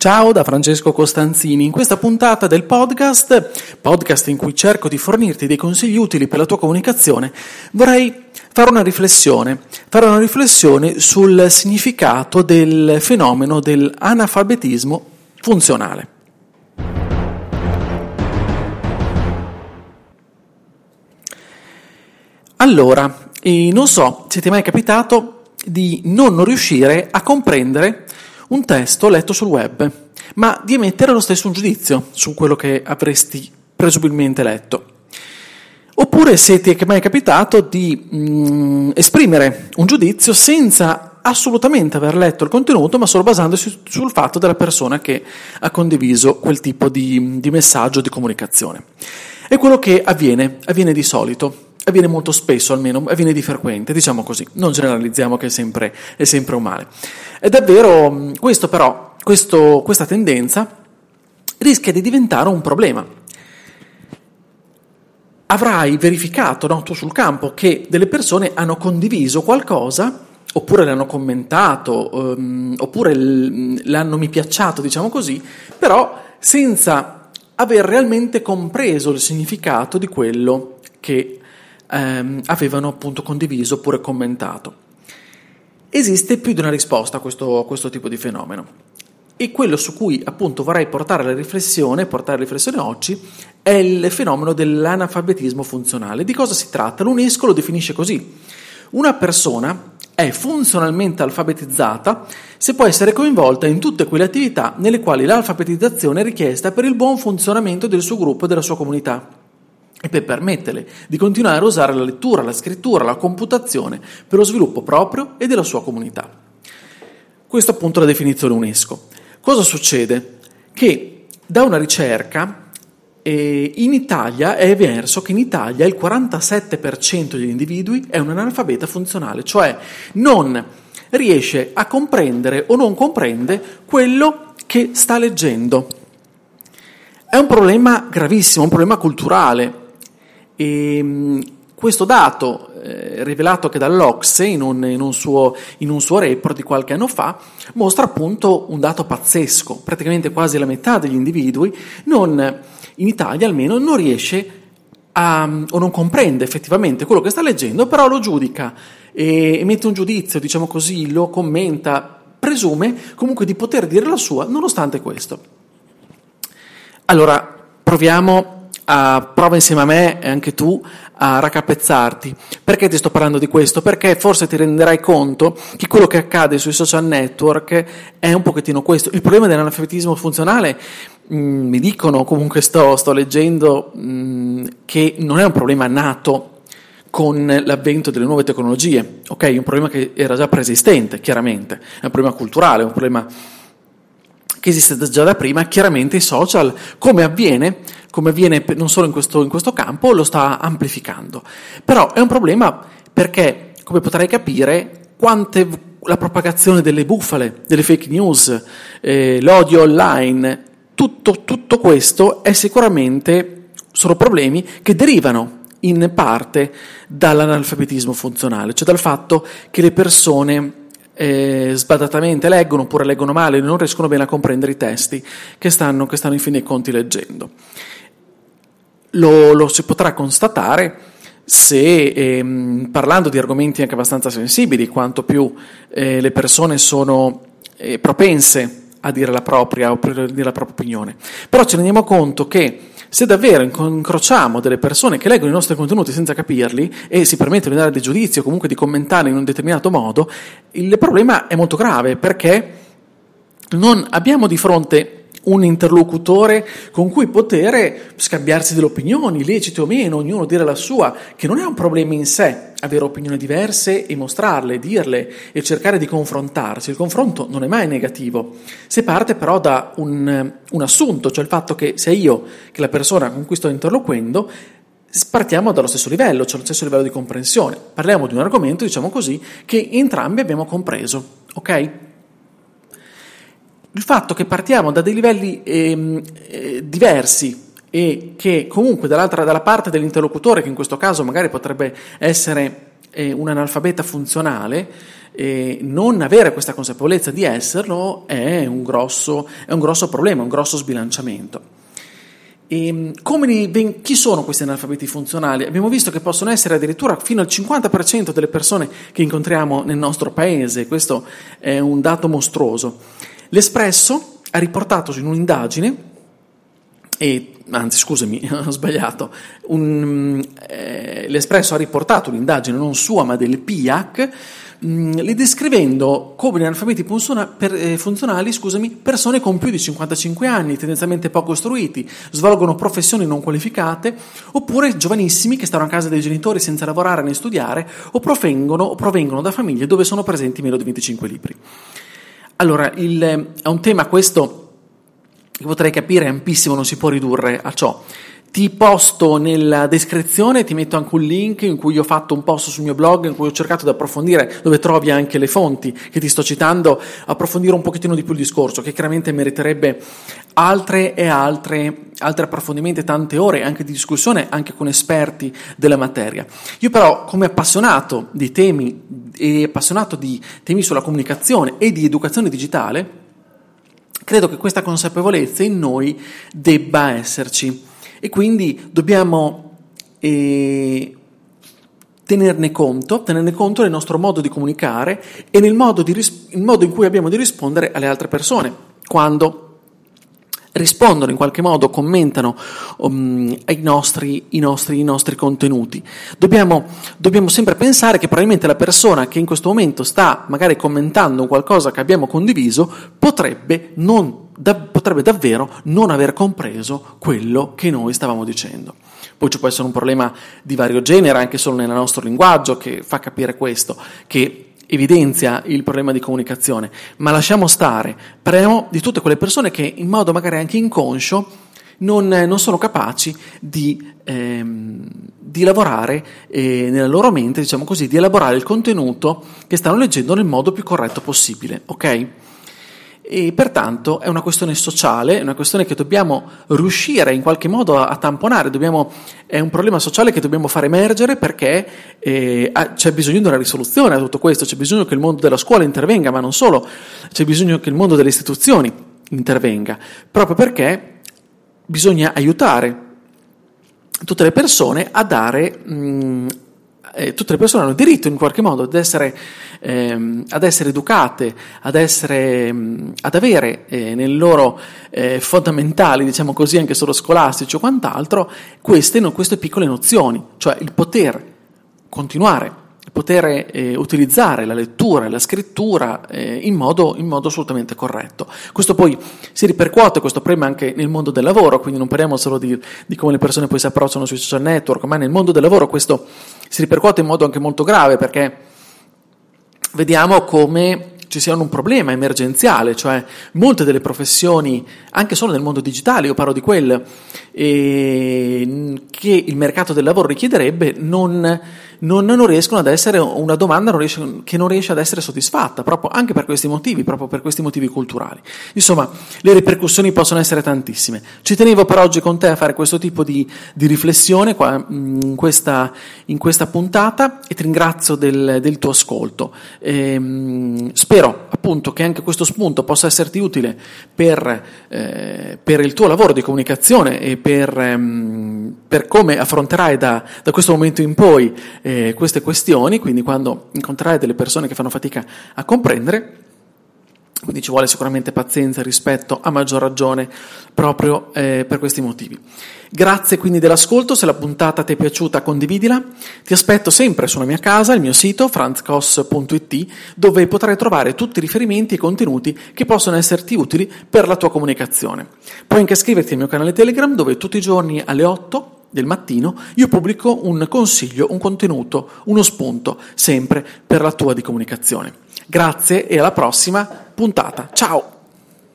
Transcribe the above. Ciao da Francesco Costanzini, in questa puntata del podcast in cui cerco di fornirti dei consigli utili per la tua comunicazione, vorrei fare una riflessione sul significato del fenomeno dell'analfabetismo funzionale. Allora, non so se ti è mai capitato di non riuscire a comprendere un testo letto sul web, ma di emettere lo stesso un giudizio su quello che avresti presumibilmente letto. Oppure se ti è mai capitato di esprimere un giudizio senza assolutamente aver letto il contenuto, ma solo basandosi sul fatto della persona che ha condiviso quel tipo di messaggio, di comunicazione. È quello che avviene di solito. Avviene molto spesso, almeno, avviene di frequente, diciamo così, non generalizziamo che è sempre un male. È davvero questo, però, questa tendenza rischia di diventare un problema. Avrai verificato, no, tu sul campo, che delle persone hanno condiviso qualcosa, oppure l'hanno commentato, oppure l'hanno mi piacciato, diciamo così, però senza aver realmente compreso il significato di quello che avevano appunto condiviso oppure commentato. Esiste più di una risposta a questo tipo di fenomeno, e quello su cui appunto vorrei portare la riflessione oggi è il fenomeno dell'analfabetismo funzionale. Di cosa si tratta? L'UNESCO lo definisce così: una persona è funzionalmente alfabetizzata se può essere coinvolta in tutte quelle attività nelle quali l'alfabetizzazione è richiesta per il buon funzionamento del suo gruppo e della sua comunità, e per permetterle di continuare a usare la lettura, la scrittura, la computazione per lo sviluppo proprio e della sua comunità. Questo appunto è la definizione UNESCO. Cosa succede? Che da una ricerca in Italia è emerso che in Italia il 47% degli individui è un analfabeta funzionale, cioè non riesce a comprendere o non comprende quello che sta leggendo. È un problema gravissimo, un problema culturale. E questo dato, rivelato che dall'Ocse in un suo report di qualche anno fa, mostra appunto un dato pazzesco: praticamente quasi la metà degli individui in Italia almeno non riesce o non comprende effettivamente quello che sta leggendo, però lo giudica e emette un giudizio, diciamo così, lo commenta, presume comunque di poter dire la sua nonostante questo. Allora prova insieme a me e anche tu a raccapezzarti. Perché ti sto parlando di questo? Perché forse ti renderai conto che quello che accade sui social network è un pochettino questo. Il problema dell'analfabetismo funzionale, mi dicono, comunque sto leggendo, che non è un problema nato con l'avvento delle nuove tecnologie, ok? È un problema che era già preesistente, chiaramente, è un problema culturale, è un problema che esiste già da prima. Chiaramente i social, come avviene non solo in questo campo, lo sta amplificando. Però è un problema perché, come potrai capire, la propagazione delle bufale, delle fake news, l'odio online, tutto questo sono problemi che derivano in parte dall'analfabetismo funzionale, cioè dal fatto che le persone sbadatamente leggono, oppure leggono male, non riescono bene a comprendere i testi che stanno in fin dei conti leggendo. Lo si potrà constatare se, parlando di argomenti anche abbastanza sensibili, quanto più le persone sono propense a dire la propria opinione. Però ci rendiamo conto che se davvero incrociamo delle persone che leggono i nostri contenuti senza capirli e si permettono di dare dei giudizi o comunque di commentare in un determinato modo, il problema è molto grave, perché non abbiamo di fronte un interlocutore con cui poter scambiarsi delle opinioni, lecite o meno, ognuno dire la sua, che non è un problema in sé avere opinioni diverse e mostrarle, dirle e cercare di confrontarsi. Il confronto non è mai negativo, se parte però da un assunto, cioè il fatto che sia io che la persona con cui sto interloquendo partiamo dallo stesso livello, cioè lo stesso livello di comprensione. Parliamo di un argomento, diciamo così, che entrambi abbiamo compreso, ok? Il fatto che partiamo da dei livelli diversi e che comunque dalla parte dell'interlocutore, che in questo caso magari potrebbe essere un analfabeta funzionale, non avere questa consapevolezza di esserlo è un grosso problema, un grosso sbilanciamento. Chi sono questi analfabeti funzionali? Abbiamo visto che possono essere addirittura fino al 50% delle persone che incontriamo nel nostro paese. Questo è un dato mostruoso. L'Espresso ha riportato in un'indagine, L'Espresso ha riportato un'indagine non sua ma del PIAC, li descrivendo come analfabeti funzionali, persone con più di 55 anni, tendenzialmente poco istruiti, svolgono professioni non qualificate, oppure giovanissimi che stanno a casa dei genitori senza lavorare né studiare, o provengono da famiglie dove sono presenti meno di 25 libri. Allora, è un tema questo che potrei capire è ampissimo, non si può ridurre a ciò. Ti posto nella descrizione, ti metto anche un link in cui ho fatto un post sul mio blog in cui ho cercato di approfondire, dove trovi anche le fonti che ti sto citando, approfondire un pochettino di più il discorso, che chiaramente meriterebbe altri approfondimenti, tante ore anche di discussione, anche con esperti della materia. Io però, come appassionato di temi e appassionato di temi sulla comunicazione e di educazione digitale, credo che questa consapevolezza in noi debba esserci. E quindi dobbiamo tenerne conto nel nostro modo di comunicare e nel modo in cui abbiamo di rispondere alle altre persone, quando rispondono in qualche modo, commentano ai nostri contenuti. Dobbiamo sempre pensare che probabilmente la persona che in questo momento sta magari commentando qualcosa che abbiamo condiviso potrebbe davvero non aver compreso quello che noi stavamo dicendo. Poi ci può essere un problema di vario genere, anche solo nel nostro linguaggio, che fa capire questo, che evidenzia il problema di comunicazione. Ma lasciamo stare, parliamo di tutte quelle persone che in modo magari anche inconscio non sono capaci di lavorare nella loro mente, diciamo così, di elaborare il contenuto che stanno leggendo nel modo più corretto possibile, ok? E pertanto è una questione sociale, è una questione che dobbiamo riuscire in qualche modo a tamponare, è un problema sociale che dobbiamo far emergere, perché c'è bisogno di una risoluzione a tutto questo, c'è bisogno che il mondo della scuola intervenga, ma non solo, c'è bisogno che il mondo delle istituzioni intervenga, proprio perché bisogna aiutare tutte le persone a dare... tutte le persone hanno diritto in qualche modo ad essere educate, ad avere nel loro fondamentali, diciamo così, anche solo scolastici o quant'altro, queste piccole nozioni, cioè il poter continuare, il poter utilizzare la lettura e la scrittura in modo assolutamente corretto. Questo poi si ripercuote, questo problema, anche nel mondo del lavoro, quindi non parliamo solo di come le persone poi si approcciano sui social network, ma nel mondo del lavoro questo si ripercuote in modo anche molto grave, perché vediamo come ci sia un problema emergenziale, cioè molte delle professioni, anche solo nel mondo digitale, io parlo di quello che il mercato del lavoro richiederebbe, non riescono ad essere una domanda che non riesce ad essere soddisfatta, proprio per questi motivi culturali. Insomma, le ripercussioni possono essere tantissime. Ci tenevo per oggi con te a fare questo tipo di riflessione qua, in questa puntata, e ti ringrazio del tuo ascolto. Spero appunto che anche questo spunto possa esserti utile per il tuo lavoro di comunicazione e per come affronterai da questo momento in poi queste questioni, quindi quando incontrerai delle persone che fanno fatica a comprendere. Quindi ci vuole sicuramente pazienza e rispetto, a maggior ragione proprio per questi motivi. Grazie quindi dell'ascolto, se la puntata ti è piaciuta condividila, ti aspetto sempre sulla mia casa, il mio sito Franzcos.it, dove potrai trovare tutti i riferimenti e contenuti che possono esserti utili per la tua comunicazione. Puoi anche iscriverti al mio canale Telegram, dove tutti i giorni alle 8 del mattino io pubblico un consiglio, un contenuto, uno spunto, sempre per la tua di comunicazione. Grazie e alla prossima puntata. Ciao!